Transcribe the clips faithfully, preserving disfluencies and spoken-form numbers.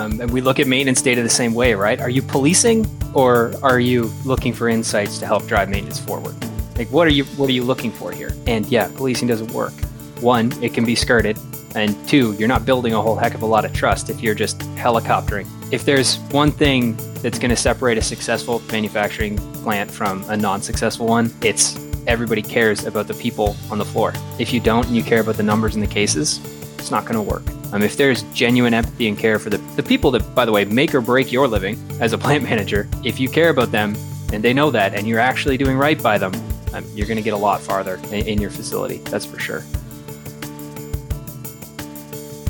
Um, and we look at maintenance data the same way, right? Are you policing, or are you looking for insights to help drive maintenance forward? Like, what are you what are you looking for here? And yeah, policing doesn't work. One, it can be skirted. And two, you're not building a whole heck of a lot of trust if you're just helicoptering. If there's one thing that's going to separate a successful manufacturing plant from a non-successful one, it's everybody cares about the people on the floor. If you don't and you care about the numbers and the cases, it's not going to work. Um, if there's genuine empathy and care for the, the people that, by the way, make or break your living as a plant manager, if you care about them and they know that and you're actually doing right by them, um, you're going to get a lot farther in, in your facility. That's for sure.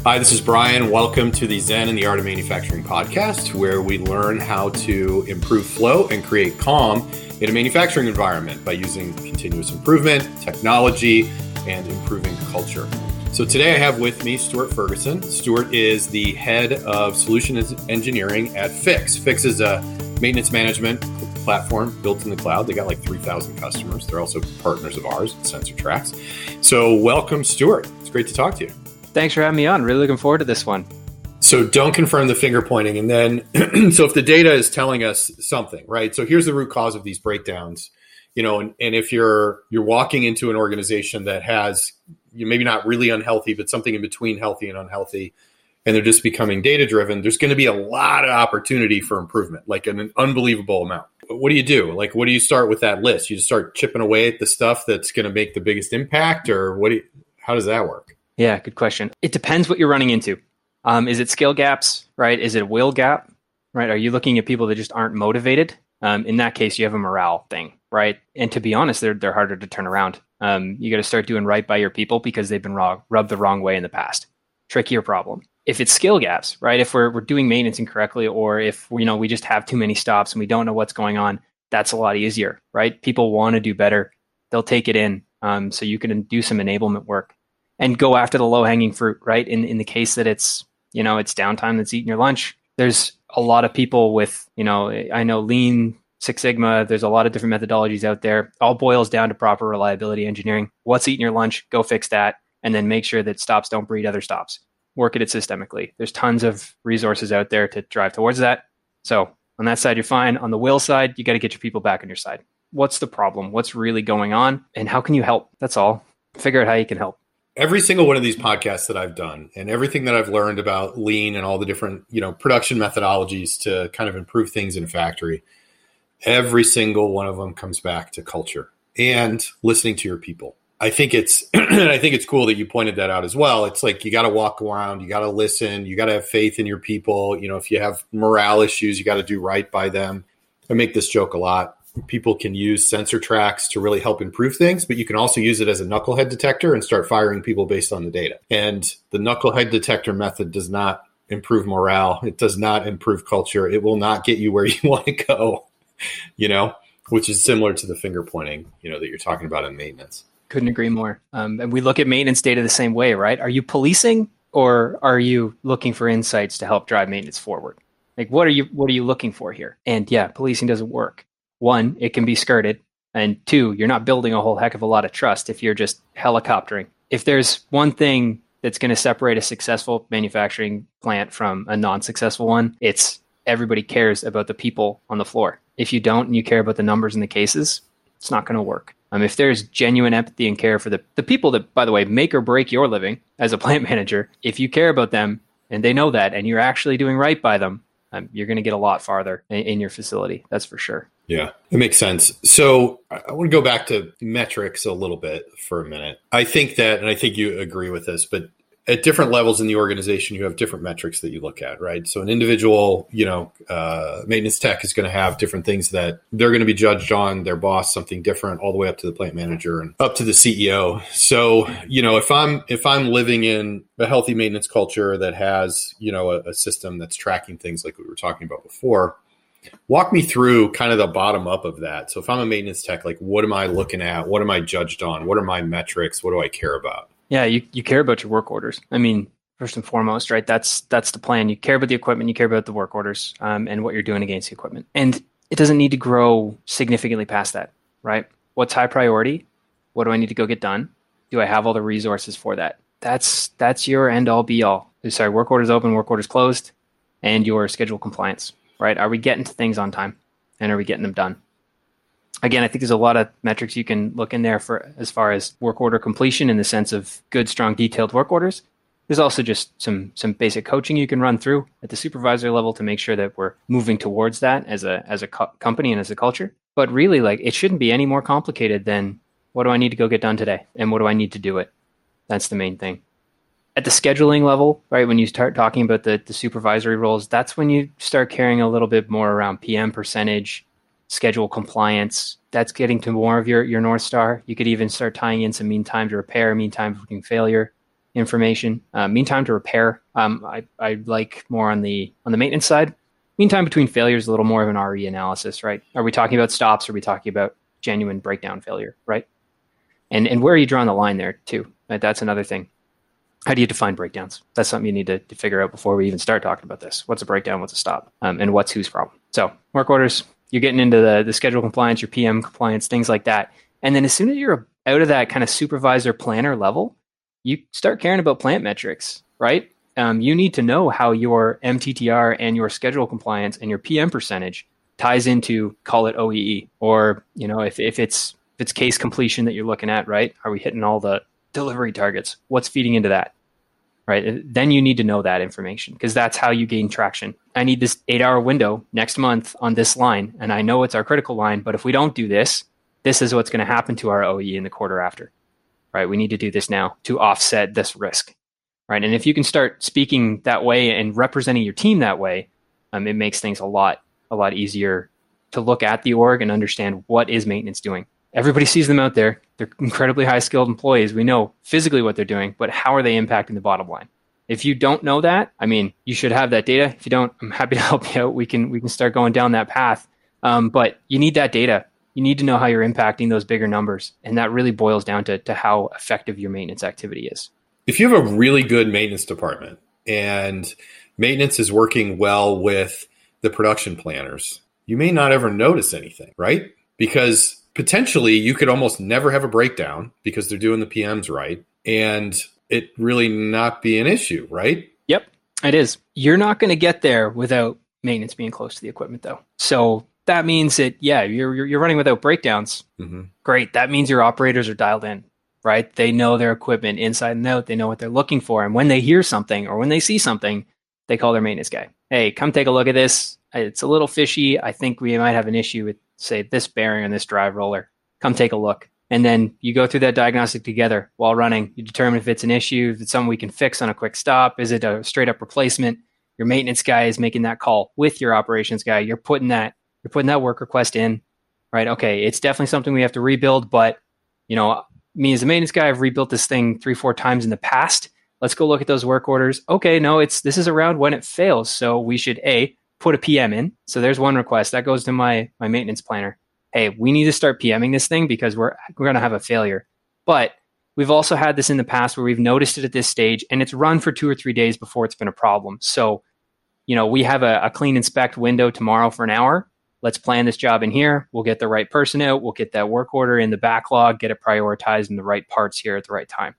Hi, this is Brian. Welcome to the Zen and the Art of Manufacturing podcast, where we learn how to improve flow and create calm in a manufacturing environment by using continuous improvement, technology, and improving culture. So today I have with me Stuart Fergusson. Stuart is the head of solution engineering at Fiix. Fiix is a maintenance management platform built in the cloud. They got like three thousand customers. They're also partners of ours, Sensor Tracks. So welcome, Stuart. It's great to talk to you. Thanks for having me on. Really looking forward to this one. So don't confirm the finger pointing. And then, so if the data is telling us something, right? So here's the root cause of these breakdowns, you know, and, and if you're, you're walking into an organization that has, you maybe not really unhealthy, but something in between healthy and unhealthy, and they're just becoming data driven, there's going to be a lot of opportunity for improvement, like an, an unbelievable amount. What do you do? Like, what do you start with that list? You just start chipping away at the stuff that's going to make the biggest impact, or what do you, how does that work? Yeah, good question. It depends what you're running into. Um, is it skill gaps, right? Is it a will gap, right? Are you looking at people that just aren't motivated? Um, in that case, you have a morale thing, right? And to be honest, they're they're harder to turn around. Um, you got to start doing right by your people because they've been wrong, rubbed the wrong way in the past. Trickier problem. If it's skill gaps, right? If we're we're doing maintenance incorrectly, or if you know we just have too many stops and we don't know what's going on, that's a lot easier, right? People want to do better; they'll take it in. Um, so you can do some enablement work and go after the low-hanging fruit, right? In in the case that it's, you know, it's downtime that's eating your lunch, there's a lot of people with, you know, I know Lean, Six Sigma, there's a lot of different methodologies out there. All boils down to proper reliability engineering. What's eating your lunch? Go fix that. And then make sure that stops don't breed other stops. Work at it systemically. There's tons of resources out there to drive towards that. So on that side, you're fine. On the will side, you got to get your people back on your side. What's the problem? What's really going on? And how can you help? That's all. Figure out how you can help. Every single one of these podcasts that I've done and everything that I've learned about Lean and all the different, you know, production methodologies to kind of improve things in a factory, every single one of them comes back to culture and listening to your people. I think it's, and I think it's cool that you pointed that out as well. It's like, you got to walk around, you got to listen, you got to have faith in your people. You know, if you have morale issues, you got to do right by them. I make this joke a lot. People can use Sensor Tracks to really help improve things, but you can also use it as a knucklehead detector and start firing people based on the data. And the knucklehead detector method does not improve morale. It does not improve culture. It will not get you where you want to go, you know, which is similar to the finger pointing, you know, that you're talking about in maintenance. Couldn't agree more. Um, and we look at maintenance data the same way, right? Are you policing, or are you looking for insights to help drive maintenance forward? Like, what are you, what are you looking for here? And yeah, policing doesn't work. One, it can be skirted. And two, you're not building a whole heck of a lot of trust if you're just helicoptering. If there's one thing that's going to separate a successful manufacturing plant from a non-successful one, it's everybody cares about the people on the floor. If you don't and you care about the numbers and the cases, it's not going to work. Um, if there's genuine empathy and care for the, the people that, by the way, make or break your living as a plant manager, if you care about them and they know that and you're actually doing right by them, um, you're going to get a lot farther in, in your facility. That's for sure. Yeah, it makes sense. So I want to go back to metrics a little bit for a minute. I think that, and I think you agree with this, but at different levels in the organization, you have different metrics that you look at, right? So an individual, you know, uh, maintenance tech is going to have different things that they're going to be judged on, their boss, something different, all the way up to the plant manager and up to the C E O. So, you know, if I'm, if I'm living in a healthy maintenance culture that has, you know, a, a system that's tracking things like we were talking about before, walk me through kind of the bottom up of that. So if I'm a maintenance tech, like, what am I looking at? What am I judged on? What are my metrics? What do I care about? Yeah, you, you care about your work orders. I mean, first and foremost, right? That's that's the plan. You care about the equipment. You care about the work orders um, and what you're doing against the equipment. And it doesn't need to grow significantly past that, right? What's high priority? What do I need to go get done? Do I have all the resources for that? That's that's your end all be all. Sorry, work orders open, work orders closed. and your schedule compliance, right? Are we getting to things on time, and are we getting them done? Again, I think there's a lot of metrics you can look in there for as far as work order completion in the sense of good, strong, detailed work orders. There's also just some some basic coaching you can run through at the supervisor level to make sure that we're moving towards that as a as a co- company and as a culture. But really, like, it shouldn't be any more complicated than what do I need to go get done today, and what do I need to do it? That's the main thing. At the scheduling level, right, when you start talking about the, the supervisory roles, that's when you start caring a little bit more around P M percentage, schedule compliance. That's getting to more of your, your North Star. You could even start tying in some mean time to repair, mean time to working failure information, uh, mean time to repair. Um, I, I like more on the on the maintenance side. Mean time between failures, a little more of an R E analysis, right? Are we talking about stops? Are we talking about genuine breakdown failure, right? And and where are you drawing the line there too? Right? That's another thing. How do you define breakdowns? That's something you need to, to figure out before we even start talking about this. What's a breakdown? What's a stop? Um, and what's whose problem? So work orders, you're getting into the, the schedule compliance, your P M compliance, things like that. And then as soon as you're out of that kind of supervisor planner level, you start caring about plant metrics, right? Um, you need to know how your M T T R and your schedule compliance and your P M percentage ties into, call it O E E, or, you know, if, if it's if it's case completion that you're looking at, right? Are we hitting all the delivery targets? What's feeding into that, right? Then you need to know that information, because that's how you gain traction. I need this eight-hour window next month on this line, and I know it's our critical line, but if we don't do this, this is what's going to happen to our O E E in the quarter after. Right, we need to do this now to offset this risk, right? And if you can start speaking that way and representing your team that way, um, it makes things a lot, a lot easier to look at the org and understand what is maintenance doing. Everybody sees them out there; they're incredibly high-skilled employees. We know physically what they're doing, but how are they impacting the bottom line? If you don't know that, I mean, you should have that data. If you don't, I'm happy to help you out. We can we can start going down that path, um, but you need that data. You need to know how you're impacting those bigger numbers. And that really boils down to, to how effective your maintenance activity is. If you have a really good maintenance department and maintenance is working well with the production planners, you may not ever notice anything, right? Because potentially you could almost never have a breakdown because they're doing the P Ms right. And it really not be an issue, right? Yep, it is. You're not going to get there without maintenance being close to the equipment though. So that means that, yeah, you're you're running without breakdowns. Mm-hmm. Great. That means your operators are dialed in, right? They know their equipment inside and out. They know what they're looking for. And when they hear something or when they see something, they call their maintenance guy. Hey, come take a look at this. It's a little fishy. I think we might have an issue with, say, this bearing and this drive roller. Come take a look. And then you go through that diagnostic together while running. You determine if it's an issue, if it's something we can fix on a quick stop. Is it a straight up replacement? Your maintenance guy is making that call with your operations guy. You're putting that You're putting that work request in, right? Okay, it's definitely something we have to rebuild, but, you know, me as a maintenance guy, I've rebuilt this thing three, four times in the past. Let's go look at those work orders. Okay, no, it's this is around when it fails. So we should, A, put a P M in. So there's one request. That goes to my my maintenance planner. Hey, we need to start PMing this thing because we're we're going to have a failure. But we've also had this in the past where we've noticed it at this stage, and it's run for two or three days before it's been a problem. So, you know, we have a, a clean inspect window tomorrow for an hour. Let's plan this job in here. We'll get the right person out. We'll get that work order in the backlog, get it prioritized in the right parts here at the right time.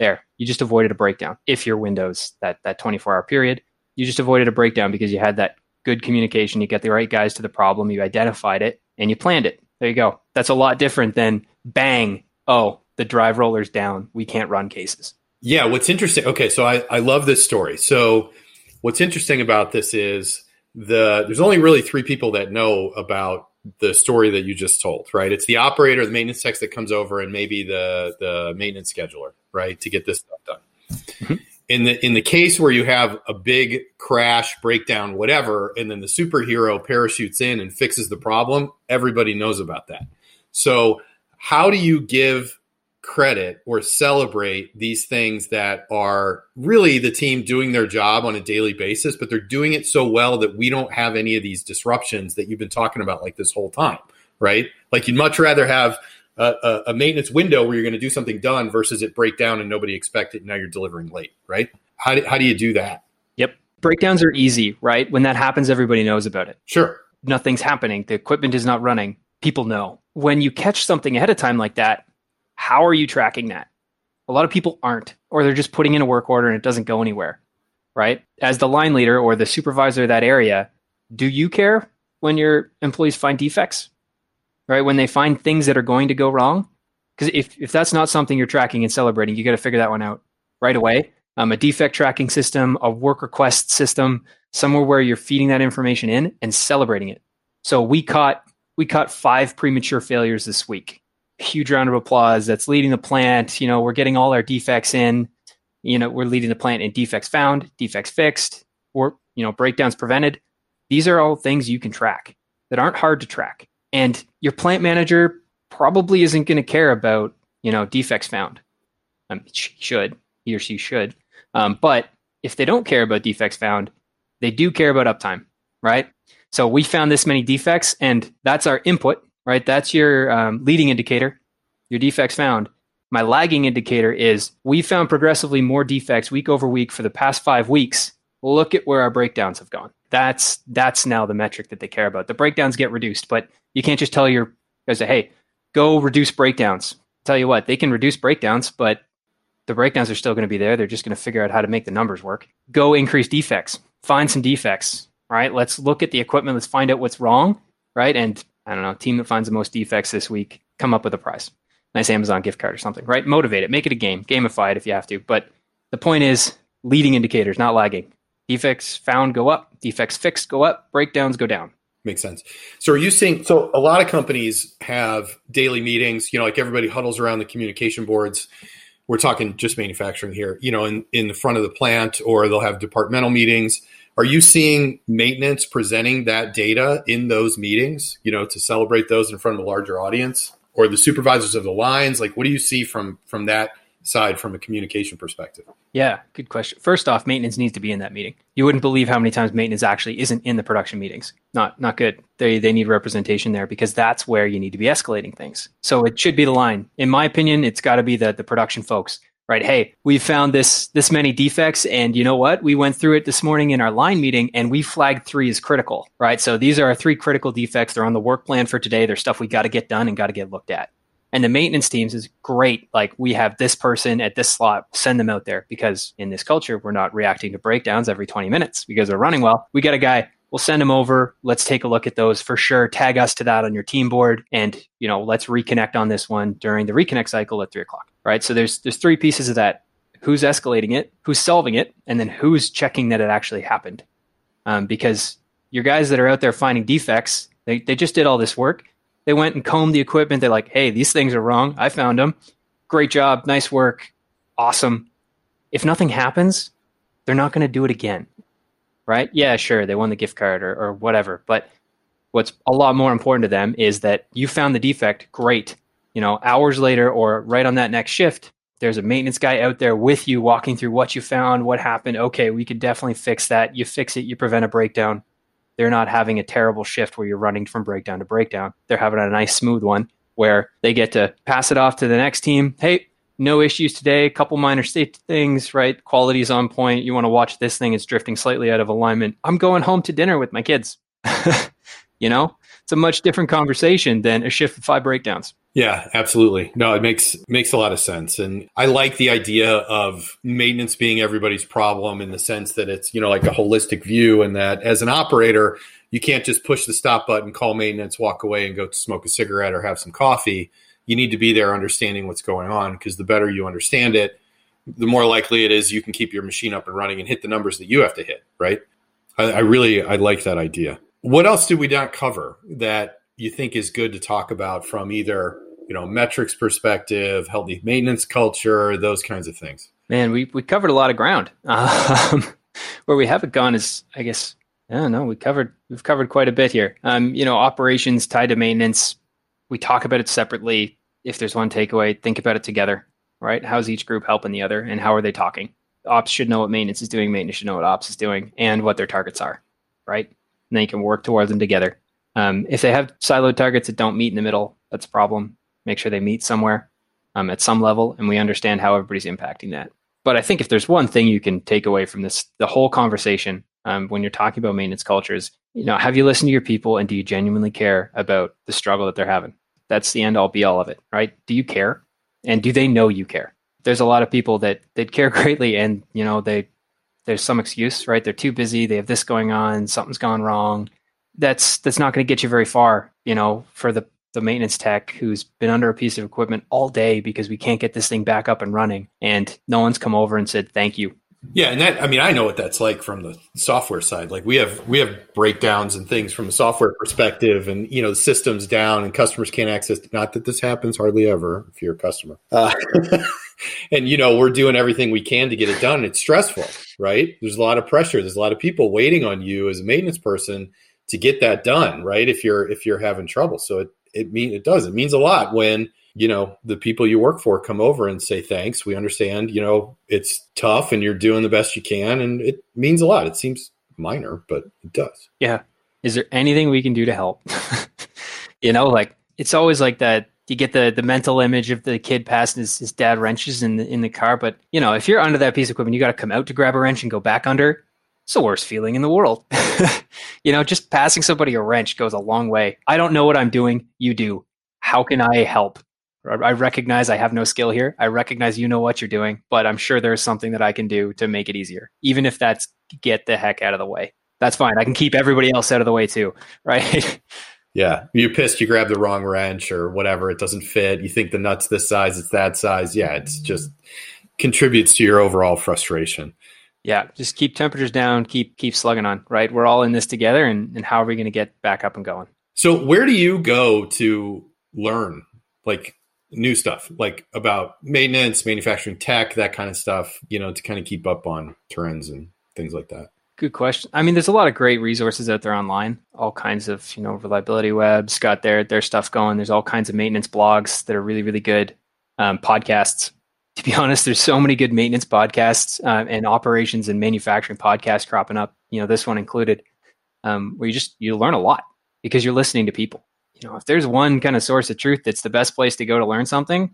There, you just avoided a breakdown. If your window's that that twenty-four hour period, you just avoided a breakdown because you had that good communication. You get the right guys to the problem. You identified it and you planned it. There you go. That's a lot different than bang. Oh, the drive roller's down. We can't run cases. Yeah. What's interesting. Okay. So I, I love this story. So what's interesting about this is, The, there's only really three people that know about the story that you just told, right? It's the operator, the maintenance tech that comes over, and maybe the the maintenance scheduler, right, to get this stuff done. Mm-hmm. In the in the case where you have a big crash, breakdown, whatever, and then the superhero parachutes in and fixes the problem, everybody knows about that. So how do you give credit or celebrate these things that are really the team doing their job on a daily basis, but they're doing it so well that we don't have any of these disruptions that you've been talking about like this whole time, right? Like you'd much rather have a, a, a maintenance window where you're going to do something done versus it break down and nobody expect it. And now you're delivering late, right? How do, how do you do that? Yep. Breakdowns are easy, right? When that happens, everybody knows about it. Sure. Nothing's happening. The equipment is not running. People know. When you catch something ahead of time like that, how are you tracking that? A lot of people aren't, or they're just putting in a work order and it doesn't go anywhere. right? As the line leader or the supervisor of that area, do you care when your employees find defects, right? When they find things that are going to go wrong? Because if, if that's not something you're tracking and celebrating, you got to figure that one out right away. Um, a defect tracking system, a work request system, somewhere where you're feeding that information in and celebrating it. So we caught we caught five premature failures this week. Huge round of applause. That's leading the plant. You know, we're getting all our defects in. You know, we're leading the plant in defects found, defects fixed, or, you know, breakdowns prevented. These are all things you can track that aren't hard to track. And your plant manager probably isn't going to care about, you know, defects found. Um, she should, he or she should. Um, but if they don't care about defects found, they do care about uptime, right? So we found this many defects, and that's our input, right? That's your um, leading indicator, your defects found. My lagging indicator is we found progressively more defects week over week for the past five weeks. Look at where our breakdowns have gone. That's that's now the metric that they care about. The breakdowns get reduced, but you can't just tell your guys, hey, go reduce breakdowns. Tell you what, they can reduce breakdowns, but the breakdowns are still going to be there. They're just going to figure out how to make the numbers work. Go increase defects. Find some defects, right? Let's look at the equipment. Let's find out what's wrong, right? And I don't know, team that finds the most defects this week, come up with a prize. Nice Amazon gift card or something, right? Motivate it. Make it a game. Gamify it if you have to. But the point is leading indicators, not lagging. Defects found go up. Defects fixed go up. Breakdowns go down. Makes sense. So are you seeing, so a lot of companies have daily meetings, you know, like everybody huddles around the communication boards. We're talking just manufacturing here, you know, in, in the front of the plant, or they'll have departmental meetings. Are you seeing maintenance presenting that data in those meetings, you know, to celebrate those in front of a larger audience, or the supervisors of the lines? Like, what do you see from, from that side, from a communication perspective? Yeah, good question. First off, maintenance needs to be in that meeting. You wouldn't believe how many times maintenance actually isn't in the production meetings. Not not good. They they need representation there, because that's where you need to be escalating things. So it should be the line. In my opinion, it's got to be the, the production folks, right? Hey, we found this this many defects, and you know what? We went through it this morning in our line meeting, and we flagged three as critical, right? So these are our three critical defects. They're on the work plan for today. They're stuff we got to get done and got to get looked at. And the maintenance teams is great. Like, we have this person at this slot, send them out there, because in this culture, we're not reacting to breakdowns every twenty minutes because they're running well. We got a guy, we'll send him over. Let's take a look at those for sure. Tag us to that on your team board. And, you know, let's reconnect on this one during the reconnect cycle at three o'clock, right? So there's, there's three pieces of that. Who's escalating it, who's solving it, and then who's checking that it actually happened. Um, because your guys that are out there finding defects, they, they just did all this work. They went and combed the equipment. They're like, hey, these things are wrong. I found them. Great job. Nice work. Awesome. If nothing happens, they're not going to do it again, right? Yeah, sure. They won the gift card or, or whatever. But what's a lot more important to them is that you found the defect. Great. You know, hours later or right on that next shift, there's a maintenance guy out there with you walking through what you found, what happened. Okay, we could definitely fix that. You fix it. You prevent a breakdown. They're not having a terrible shift where you're running from breakdown to breakdown. They're having a nice smooth one where they get to pass it off to the next team. Hey, no issues today. A couple minor safety things, right? Quality's on point. You want to watch this thing. It's drifting slightly out of alignment. I'm going home to dinner with my kids. You know, it's a much different conversation than a shift with five breakdowns. Yeah, absolutely. No, it makes makes a lot of sense. And I like the idea of maintenance being everybody's problem, in the sense that it's, you know, like a holistic view, and that as an operator, you can't just push the stop button, call maintenance, walk away and go to smoke a cigarette or have some coffee. You need to be there understanding what's going on, because the better you understand it, the more likely it is you can keep your machine up and running and hit the numbers that you have to hit, right? I, I really, I like that idea. What else did we not cover that you think is good to talk about from either, you know, metrics perspective, healthy maintenance culture, those kinds of things? Man, we, we covered a lot of ground. Um, where we haven't gone is, I guess, I don't know, we covered, we've covered quite a bit here. Um, you know, operations tied to maintenance, we talk about it separately. If there's one takeaway, think about it together, right? How's each group helping the other, and how are they talking? Ops should know what maintenance is doing. Maintenance should know what ops is doing, and what their targets are, right? And then you can work towards them together. Um, if they have siloed targets that don't meet in the middle, that's a problem. Make sure they meet somewhere um, at some level, and we understand how everybody's impacting that. But I think if there's one thing you can take away from this, the whole conversation um, when you're talking about maintenance cultures, you know, have you listened to your people, and do you genuinely care about the struggle that they're having? That's the end all be all of it, right? Do you care? And do they know you care? There's a lot of people that that care greatly, and you know, they there's some excuse, right? They're too busy. They have this going on. Something's gone wrong. That's that's not going to get you very far, you know, for the, the maintenance tech who's been under a piece of equipment all day because we can't get this thing back up and running. And no one's come over and said, thank you. Yeah. And that, I mean, I know what that's like from the software side. Like we have, we have breakdowns and things from a software perspective and, you know, the system's down and customers can't access it. Not that this happens hardly ever if you're a customer. Uh, and, you know, we're doing everything we can to get it done. It's stressful, right? There's a lot of pressure. There's a lot of people waiting on you as a maintenance person to get that done, right? If you're, if you're having trouble. So it, it mean, it does, it means a lot when, you know, the people you work for come over and say, thanks, we understand, you know, it's tough and you're doing the best you can. And it means a lot. It seems minor, but it does. Yeah. Is there anything we can do to help? You know, like it's always like that. You get the, the mental image of the kid passing his, his dad wrenches in the, in the car. But, you know, if you're under that piece of equipment, you got to come out to grab a wrench and go back under. It's the worst feeling in the world. You know, just passing somebody a wrench goes a long way. I don't know what I'm doing. You do. How can I help? I recognize I have no skill here. I recognize you know what you're doing, but I'm sure there's something that I can do to make it easier. Even if that's get the heck out of the way. That's fine. I can keep everybody else out of the way too, right? Yeah. You're pissed you grab the wrong wrench or whatever. It doesn't fit. You think the nut's this size, it's that size. Yeah, it's just contributes to your overall frustration. Yeah. Just keep temperatures down. Keep keep slugging on, right? We're all in this together. And, and how are we going to get back up and going? So where do you go to learn? Like, new stuff like about maintenance, manufacturing tech, that kind of stuff, you know, to kind of keep up on trends and things like that. Good question. I mean, there's a lot of great resources out there online, all kinds of, you know, Reliability Web's got their, their stuff going. There's all kinds of maintenance blogs that are really, really good. Um, podcasts, to be honest, there's so many good maintenance podcasts uh, and operations and manufacturing podcasts cropping up, you know, this one included, um, where you just, you learn a lot because you're listening to people. You know, if there's one kind of source of truth, that's the best place to go to learn something.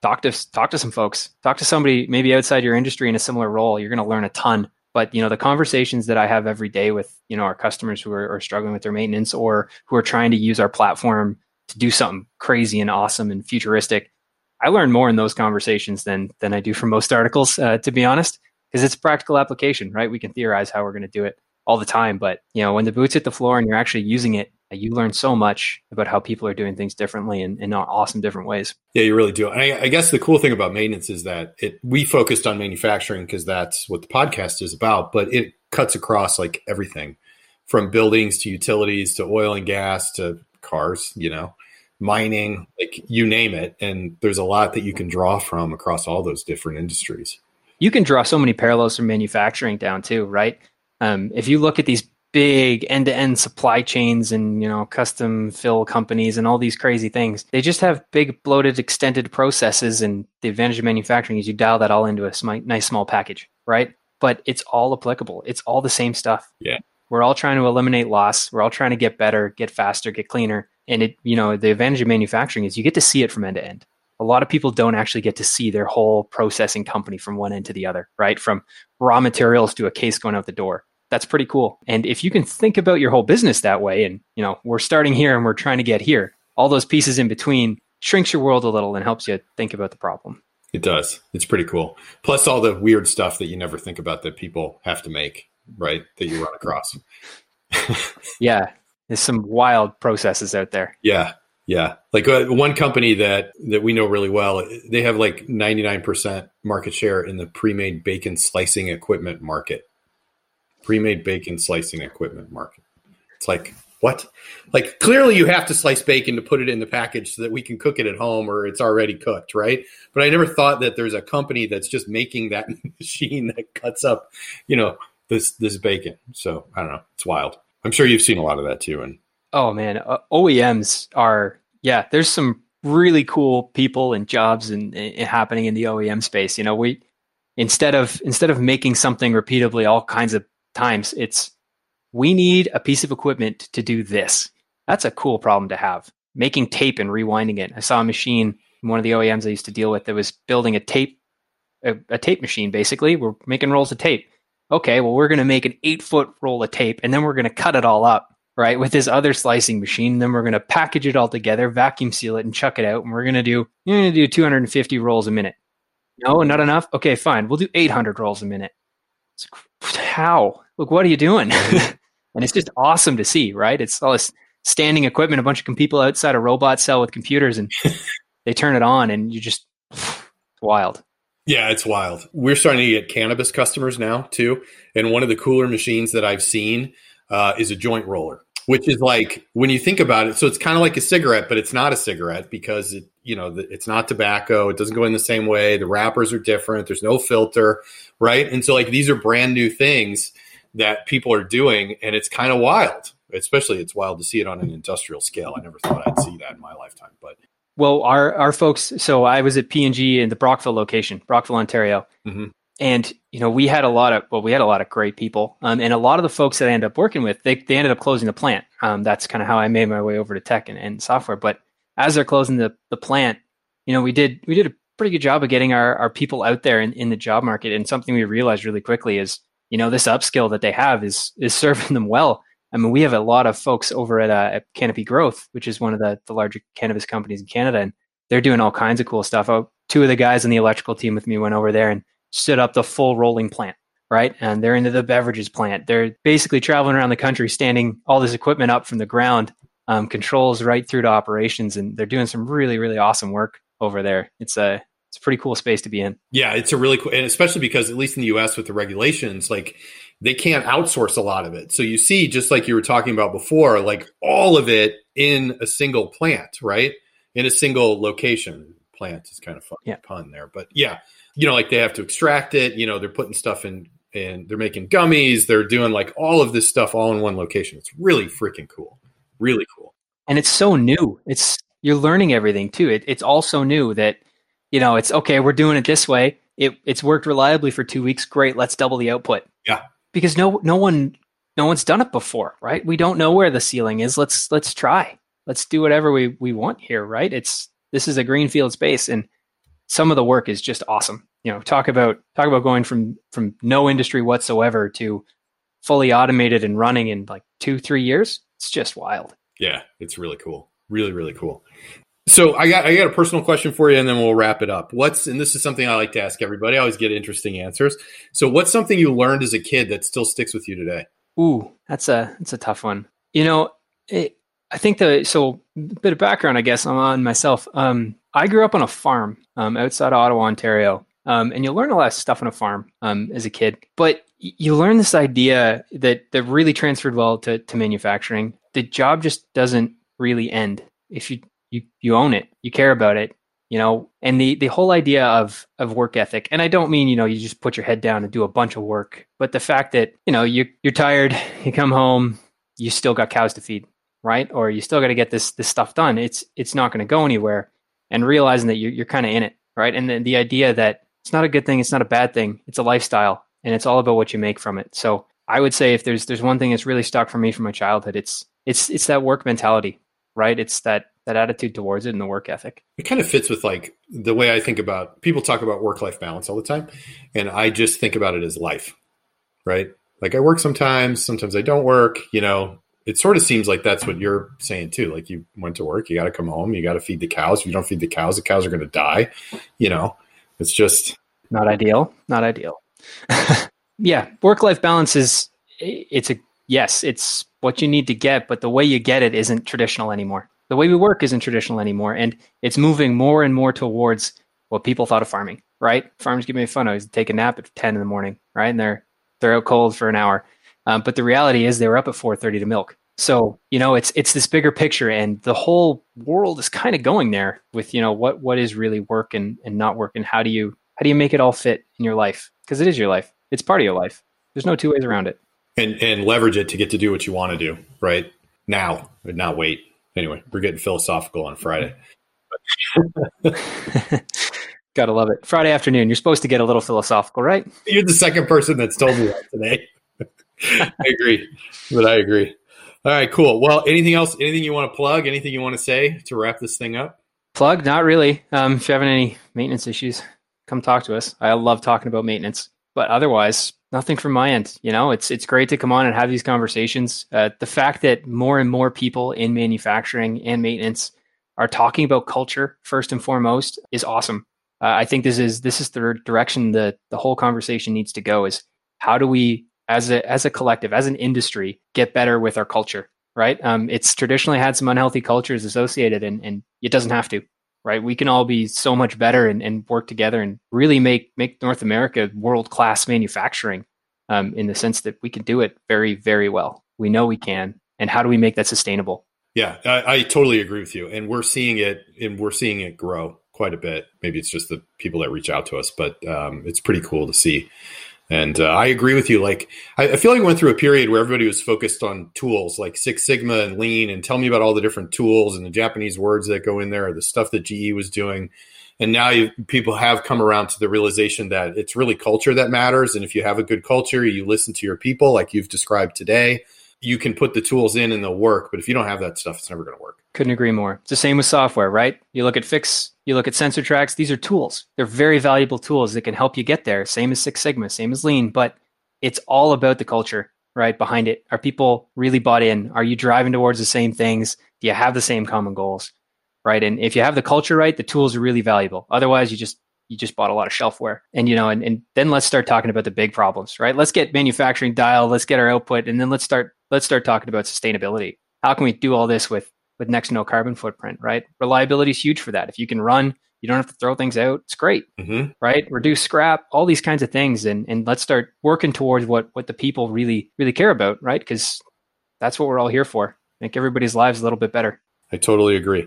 Talk to talk to some folks. Talk to somebody maybe outside your industry in a similar role. You're going to learn a ton. But you know, the conversations that I have every day with you know our customers who are, are struggling with their maintenance or who are trying to use our platform to do something crazy and awesome and futuristic, I learn more in those conversations than than I do from most articles, uh, to be honest, because it's practical application, right? We can theorize how we're going to do it all the time, but you know, when the boots hit the floor and you're actually using it. You learn so much about how people are doing things differently and in awesome different ways. Yeah, you really do. And I, I guess the cool thing about maintenance is that it we focused on manufacturing because that's what the podcast is about, but it cuts across like everything from buildings to utilities to oil and gas to cars, you know, mining, like you name it. And there's a lot that you can draw from across all those different industries. You can draw so many parallels from manufacturing down too, right? Um, if you look at these big end-to-end supply chains and, you know, custom fill companies and all these crazy things. They just have big, bloated, extended processes. And the advantage of manufacturing is you dial that all into a sm- nice, small package, right? But it's all applicable. It's all the same stuff. Yeah. We're all trying to eliminate loss. We're all trying to get better, get faster, get cleaner. And it, you know, the advantage of manufacturing is you get to see it from end to end. A lot of people don't actually get to see their whole processing company from one end to the other, right? From raw materials to a case going out the door. That's pretty cool. And if you can think about your whole business that way, and you know, we're starting here and we're trying to get here, all those pieces in between shrinks your world a little and helps you think about the problem. It does. It's pretty cool. Plus all the weird stuff that you never think about that people have to make, right? That you run across. Yeah. There's some wild processes out there. Yeah. Yeah. Like uh, one company that, that we know really well, they have like ninety-nine percent market share in the pre-made bacon slicing equipment market. Pre-made bacon slicing equipment market. It's like, what? Like, clearly you have to slice bacon to put it in the package so that we can cook it at home or it's already cooked, right? But I never thought that there's a company that's just making that machine that cuts up, you know, this this bacon. So, I don't know. It's wild. I'm sure you've seen a lot of that too. And oh, man. Uh, O E Ms are, yeah, there's some really cool people and jobs and, and happening in the O E M space. You know, we, instead of instead of making something repeatedly all kinds of times, it's we need a piece of equipment to do this. That's a cool problem to have. Making tape and rewinding it. I saw a machine in one of the O E Ms I used to deal with that was building a tape, a, a tape machine. Basically, we're making rolls of tape. Okay, well, we're going to make an eight foot roll of tape, and then we're going to cut it all up, right, with this other slicing machine. Then we're going to package it all together, vacuum seal it, and chuck it out. And we're going to do you're going to do two hundred fifty rolls a minute. No, not enough. Okay, fine. We'll do eight hundred rolls a minute. It's like, how? Look, what are you doing? And it's just awesome to see, right? It's all this standing equipment, a bunch of people outside a robot cell with computers, and they turn it on, and you just, it's wild. Yeah, it's wild. We're starting to get cannabis customers now, too. And one of the cooler machines that I've seen uh, is a joint roller, which is like, when you think about it, so it's kind of like a cigarette, but it's not a cigarette because, it, you know, it's not tobacco. It doesn't go in the same way. The wrappers are different. There's no filter, right? And so, like, these are brand new things that people are doing, and it's kind of wild. Especially, it's wild to see it on an industrial scale. I never thought I'd see that in my lifetime, but... Well, our, our folks, so I was at P and G in the Brockville location, Brockville, Ontario. Mm-hmm. And, you know, we had a lot of, well, we had a lot of great people. Um, and a lot of the folks that I ended up working with, they they ended up closing the plant. Um, that's kind of how I made my way over to tech and, and software. But as they're closing the, the plant, you know, we did, we did a pretty good job of getting our, our people out there in, in the job market. And something we realized really quickly is, you know, this upskill that they have is, is serving them well. I mean, we have a lot of folks over at, uh, at Canopy Growth, which is one of the, the larger cannabis companies in Canada, and they're doing all kinds of cool stuff. I, two of the guys on the electrical team with me went over there and stood up the full rolling plant, right? And they're into the beverages plant. They're basically traveling around the country, standing all this equipment up from the ground, um, controls right through to operations, and they're doing some really, really awesome work over there. It's a it's a pretty cool space to be in. Yeah, it's a really cool, and especially because at least in the U S with the regulations, like, they can't outsource a lot of it. So you see, just like you were talking about before, like all of it in a single plant, right? In a single location. Plant is kind of fun yeah. pun there. But yeah, you know, like they have to extract it, you know, they're putting stuff in and they're making gummies. They're doing like all of this stuff all in one location. It's really freaking cool. Really cool. And it's so new. It's you're learning everything too. It, it's all so new that, you know, it's okay, we're doing it this way. It, it's worked reliably for two weeks. Great. Let's double the output. Yeah. Because no, no one, no one's done it before, right? We don't know where the ceiling is. Let's let's try. Let's do whatever we, we want here, right? It's this is a greenfield space, and some of the work is just awesome. You know, talk about talk about going from from no industry whatsoever to fully automated and running in like two three years. It's just wild. Yeah, it's really cool. Really, really cool. So I got I got a personal question for you, and then we'll wrap it up. What's and this is something I like to ask everybody. I always get interesting answers. So what's something you learned as a kid that still sticks with you today? Ooh, that's a that's a tough one. You know, it, I think the so a bit of background, I guess, on myself. Um, I grew up on a farm um, outside of Ottawa, Ontario, um, and you learn a lot of stuff on a farm um, as a kid. But you learn this idea that that really transferred well to to manufacturing. The job just doesn't really end if you. You you own it, you care about it, you know, and the, the whole idea of, of work ethic. And I don't mean, you know, you just put your head down and do a bunch of work, but the fact that, you know, you, you're tired, you come home, you still got cows to feed, right? Or you still got to get this this stuff done. It's it's not going to go anywhere, and realizing that you're, you're kind of in it, right? And the, the idea that it's not a good thing, it's not a bad thing, it's a lifestyle, and it's all about what you make from it. So I would say if there's there's one thing that's really stuck for me from my childhood, it's it's it's that work mentality, right? It's that that attitude towards it and the work ethic. It kind of fits with like the way I think about people talk about work-life balance all the time. And I just think about it as life, right? Like I work sometimes, sometimes I don't work, you know, it sort of seems like that's what you're saying too. Like you went to work, you got to come home, you got to feed the cows. If you don't feed the cows, the cows are going to die. You know, it's just not ideal, not ideal. Yeah. Work-life balance is it's a, yes, it's what you need to get, but the way you get it isn't traditional anymore. The way we work isn't traditional anymore, and it's moving more and more towards what people thought of farming, right? Farmers give me a fun. I take a nap at ten in the morning, right? And they're they're out cold for an hour. Um, but the reality is they were up at four thirty to milk. So, you know, it's it's this bigger picture, and the whole world is kind of going there with, you know, what what is really work and, and not work, and how do you how do you make it all fit in your life? Because it is your life. It's part of your life. There's no two ways around it. And and leverage it to get to do what you want to do, right? Now, but not wait. Anyway, we're getting philosophical on Friday. Gotta love it. Friday afternoon, you're supposed to get a little philosophical, right? You're the second person that's told me that today. I agree, but I agree. All right, cool. Well, anything else? Anything you want to plug? Anything you want to say to wrap this thing up? Plug? Not really. Um, if you're having any maintenance issues, come talk to us. I love talking about maintenance, but otherwise, nothing from my end. You know, it's it's great to come on and have these conversations. Uh, the fact that more and more people in manufacturing and maintenance are talking about culture first and foremost is awesome. Uh, I think this is this is the direction that the whole conversation needs to go. Is how do we, as a as a collective, as an industry, get better with our culture, right? Um, it's traditionally had some unhealthy cultures associated, and, and it doesn't have to, right? We can all be so much better and, and work together and really make make North America world-class manufacturing, um, in the sense that we can do it very, very well. We know we can. And how do we make that sustainable? Yeah, I, I totally agree with you. And we're seeing it, and we're seeing it grow quite a bit. Maybe it's just the people that reach out to us, but um, it's pretty cool to see. And uh, I agree with you. Like, I, I feel like we went through a period where everybody was focused on tools like Six Sigma and Lean, and tell me about all the different tools and the Japanese words that go in there, or the stuff that G E was doing. And now you, people have come around to the realization that it's really culture that matters. And if you have a good culture, you listen to your people, like you've described today, you can put the tools in and they'll work. But if you don't have that stuff, it's never going to work. Couldn't agree more. It's the same with software, right? You look at Fiix, you look at Sensor Tracks. These are tools. They're very valuable tools that can help you get there. Same as Six Sigma, same as Lean, but it's all about the culture, right? Behind it. Are people really bought in? Are you driving towards the same things? Do you have the same common goals, right? And if you have the culture right, the tools are really valuable. Otherwise, you just you just bought a lot of shelfware. And, you know, and, and then let's start talking about the big problems, right? Let's get manufacturing dialed. Let's get our output. And then let's start Let's start talking about sustainability. How can we do all this with, with next to no carbon footprint, right? Reliability is huge for that. If you can run, you don't have to throw things out. It's great, mm-hmm. right? Reduce scrap, all these kinds of things. And and let's start working towards what, what the people really, really care about, right? Because that's what we're all here for. Make everybody's lives a little bit better. I totally agree.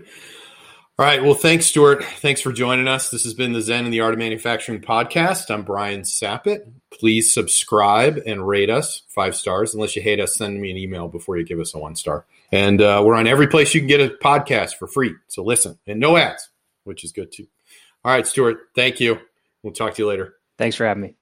All right. Well, thanks, Stuart. Thanks for joining us. This has been the Zen and the Art of Manufacturing podcast. I'm Brian Sappett. Please subscribe and rate us five stars. Unless you hate us, send me an email before you give us a one star. And uh, we're on every place you can get a podcast for free. So listen, and no ads, which is good too. All right, Stuart. Thank you. We'll talk to you later. Thanks for having me.